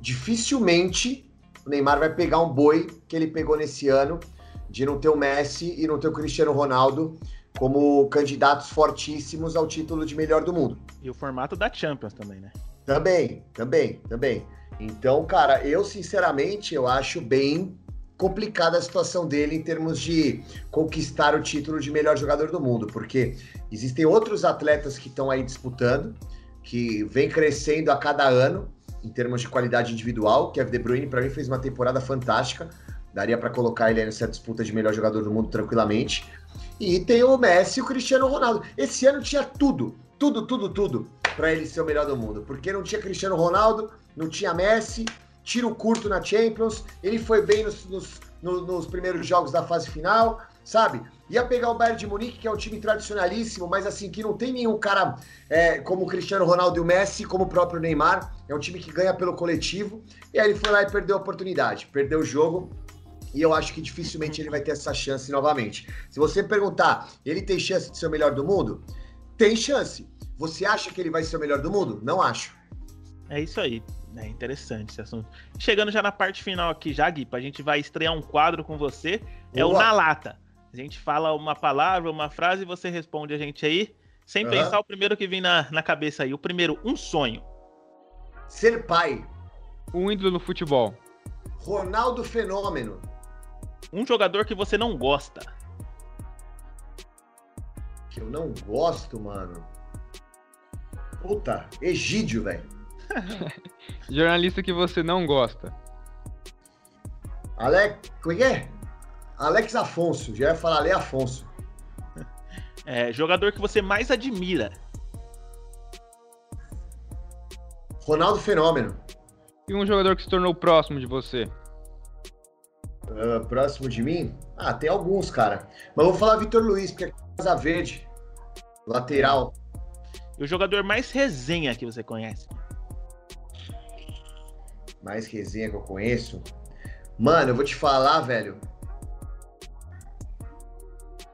dificilmente o Neymar vai pegar um boi que ele pegou nesse ano, de não ter o Messi e não ter o Cristiano Ronaldo como candidatos fortíssimos ao título de melhor do mundo. E o formato da Champions também, né? Também, também, também. Então, cara, eu sinceramente, eu acho bem complicada a situação dele em termos de conquistar o título de melhor jogador do mundo, porque existem outros atletas que estão aí disputando, que vem crescendo a cada ano em termos de qualidade individual. Kevin De Bruyne, para mim, fez uma temporada fantástica. Daria para colocar ele nessa disputa de melhor jogador do mundo tranquilamente. E tem o Messi e o Cristiano Ronaldo. Esse ano tinha tudo, tudo, tudo, tudo para ele ser o melhor do mundo. Porque não tinha Cristiano Ronaldo, não tinha Messi, tiro curto na Champions, ele foi bem nos, nos, nos, nos primeiros jogos da fase final, sabe? Ia pegar o Bayern de Munique, que é um time tradicionalíssimo, mas assim, que não tem nenhum cara é, como o Cristiano Ronaldo e o Messi, como o próprio Neymar. É um time que ganha pelo coletivo. E aí ele foi lá e perdeu a oportunidade, perdeu o jogo. E eu acho que dificilmente ele vai ter essa chance novamente. Se você perguntar, ele tem chance de ser o melhor do mundo? Tem chance. Você acha que ele vai ser o melhor do mundo? Não acho. É isso aí. É interessante esse assunto. Chegando já na parte final aqui, já, Gui, a gente vai estrear um quadro com você. É Boa. O Na Lata. A gente fala uma palavra, uma frase e você responde a gente aí. Sem uhum. pensar, o primeiro que vem na, na cabeça aí. O primeiro, um sonho. Ser pai. Um ídolo no futebol. Ronaldo Fenômeno. Um jogador que você não gosta. Que eu não gosto, mano. Puta, Egídio, velho. Jornalista que você não gosta. Alex, como é que é? Alex Afonso, já ia falar Alê Afonso. É, jogador que você mais admira. Ronaldo Fenômeno. E um jogador que se tornou próximo de você. Uh, próximo de mim? Ah, tem alguns, cara. Mas vou falar Vitor Luiz, porque é Casa Verde, lateral. E o jogador mais resenha que você conhece? Mais resenha que eu conheço? Mano, eu vou te falar, velho.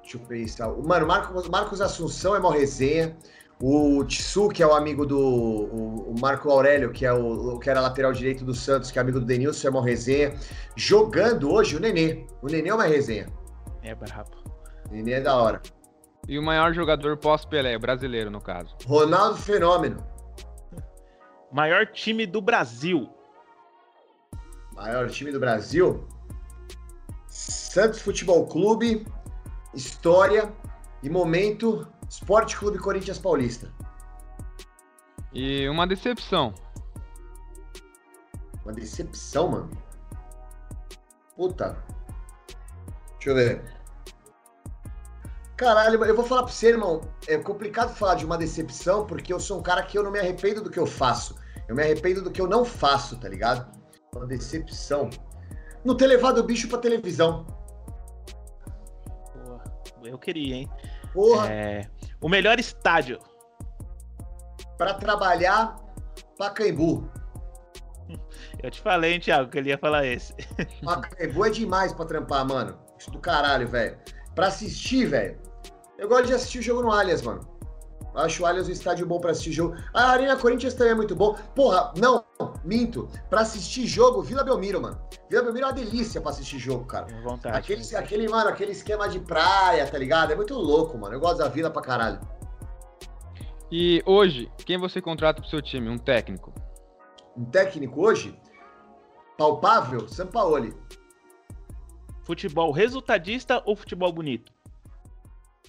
Deixa eu pensar. Mano, Marcos, Marcos Assunção é mó resenha. O Tissu, que é o amigo do... O Marco Aurélio, que, é o, que era lateral direito do Santos, que é amigo do Denilson, é uma resenha. Jogando hoje, o Nenê. O Nenê é uma resenha. É, brabo. O Nenê é da hora. E o maior jogador pós-Pelé, brasileiro, no caso. Ronaldo Fenômeno. Maior time do Brasil. Maior time do Brasil? Santos Futebol Clube, história e momento... Esporte Clube Corinthians Paulista. E uma decepção. Uma decepção, mano? Puta. Deixa eu ver. Caralho, eu vou falar pra você, irmão. É complicado falar de uma decepção, porque eu sou um cara que eu não me arrependo do que eu faço. Eu me arrependo do que eu não faço, tá ligado? Uma decepção. Não ter levado o bicho pra televisão. Porra, eu queria, hein? Porra. É... O melhor estádio. para trabalhar Pacaembu. Eu te falei, hein, Thiago, que ele ia falar esse. Pacaembu é demais pra trampar, mano. Isso do caralho, velho. Pra assistir, velho. Eu gosto de assistir o jogo no Allianz, mano. Acho o Allianz um estádio bom pra assistir jogo. A Arena Corinthians também é muito bom. Porra, não, minto. Pra assistir jogo, Vila Belmiro, mano. Vila Belmiro é uma delícia pra assistir jogo, cara. Tem vontade. Aquele, né? aquele, mano, aquele esquema de praia, tá ligado? É muito louco, mano. Eu gosto da Vila pra caralho. E hoje, quem você contrata pro seu time? Um técnico? Um técnico hoje? Palpável? Sampaoli. Futebol resultadista ou futebol bonito?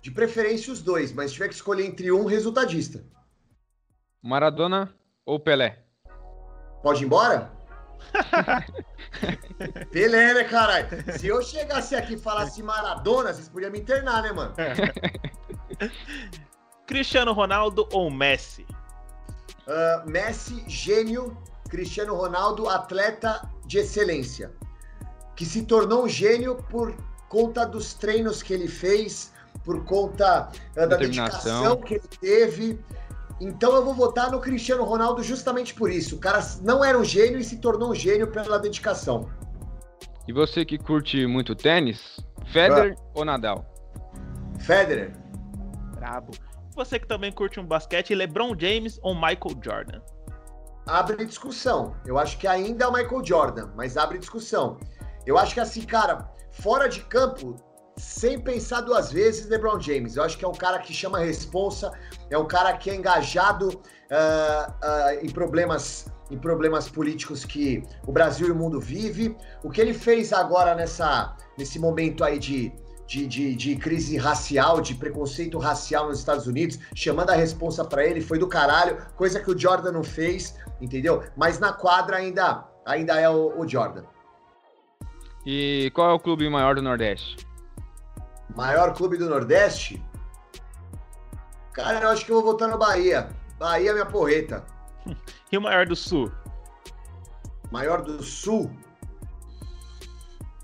De preferência os dois, mas se tiver que escolher entre um, resultadista. Maradona ou Pelé? Pode ir embora? Pelé, né, caralho? Se eu chegasse aqui e falasse Maradona, vocês podiam me internar, né, mano? Cristiano Ronaldo ou Messi? Uh, Messi, gênio. Cristiano Ronaldo, atleta de excelência. Que se tornou um gênio por conta dos treinos que ele fez, por conta uh, da dedicação que ele teve. Então eu vou votar no Cristiano Ronaldo justamente por isso. O cara não era um gênio e se tornou um gênio pela dedicação. E você que curte muito tênis, Federer ah. ou Nadal? Federer. Brabo. Você que também curte um basquete, LeBron James ou Michael Jordan? Abre discussão. Eu acho que ainda é o Michael Jordan, mas abre discussão. Eu acho que assim, cara, fora de campo, sem pensar duas vezes, LeBron James. Eu acho que é um cara que chama responsa, é um cara que é engajado uh, uh, em problemas, em problemas políticos que o Brasil e o mundo vive. O que ele fez agora nessa, nesse momento aí de, de, de, de crise racial, de preconceito racial nos Estados Unidos, chamando a responsa para ele, foi do caralho, coisa que o Jordan não fez, entendeu? Mas na quadra ainda, ainda é o, o Jordan. E qual é o clube maior do Nordeste? Maior clube do Nordeste? Cara, eu acho que eu vou votar no Bahia. Bahia é minha porreta. E o maior do Sul? Maior do Sul?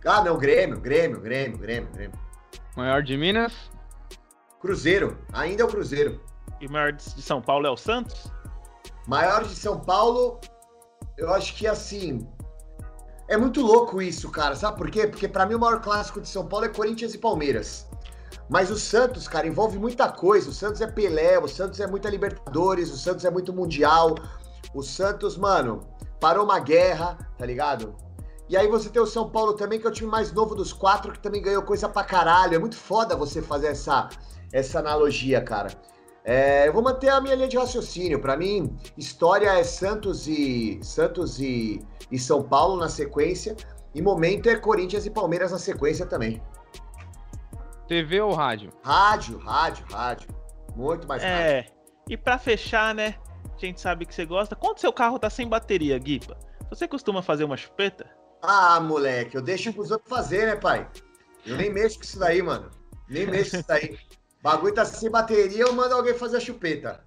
Ah, não, Grêmio, Grêmio, Grêmio, Grêmio, Grêmio. Maior de Minas? Cruzeiro, ainda é o Cruzeiro. E o maior de São Paulo é o Santos? Maior de São Paulo, eu acho que assim... É muito louco isso, cara, sabe por quê? Porque pra mim o maior clássico de São Paulo é Corinthians e Palmeiras. Mas o Santos, cara, envolve muita coisa. O Santos é Pelé, o Santos é muita Libertadores, o Santos é muito Mundial. O Santos, mano, parou uma guerra, tá ligado? E aí você tem o São Paulo também, que é o time mais novo dos quatro, que também ganhou coisa pra caralho. É muito foda você fazer essa, essa analogia, cara. É, eu vou manter a minha linha de raciocínio. Pra mim, história é Santos e... Santos e... e São Paulo na sequência, e momento é Corinthians e Palmeiras na sequência também. T V ou rádio? Rádio, rádio, rádio. Muito mais rádio. É, e pra fechar, né, a gente sabe que você gosta. Quando seu carro tá sem bateria, Guipa, você costuma fazer uma chupeta? Ah, moleque, eu deixo pros outros fazer, né, pai? Eu nem mexo com isso daí, mano. Nem mexo com isso daí. Bagulho tá sem bateria, eu mando alguém fazer a chupeta.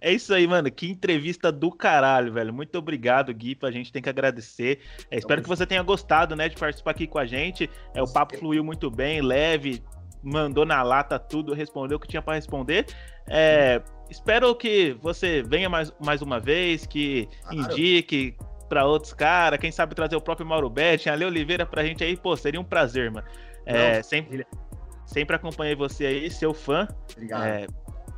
É isso aí, mano. Que entrevista do caralho, velho. Muito obrigado, Gui. A gente tem que agradecer. É, espero que você tenha gostado, né, de participar aqui com a gente. É, o papo fluiu muito bem, leve, mandou na lata tudo, respondeu o que tinha para responder. É, espero que você venha mais, mais uma vez, que indique para outros caras. Quem sabe trazer o próprio Mauro Beting, a Alê Oliveira pra gente aí. Pô, seria um prazer, mano. É, sempre, sempre acompanhei você aí, seu fã. Obrigado. É,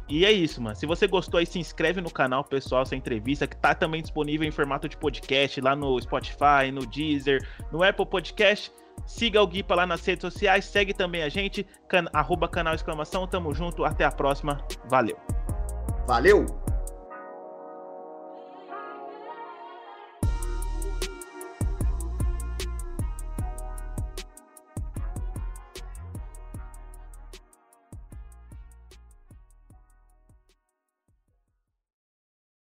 E é isso, mano. Se você gostou aí, se inscreve no canal, pessoal, essa entrevista, que tá também disponível em formato de podcast lá no Spotify, no Deezer, no Apple Podcast. Siga o Guipa lá nas redes sociais, segue também a gente, can, arroba canal exclamação, tamo junto, até a próxima, valeu. Valeu!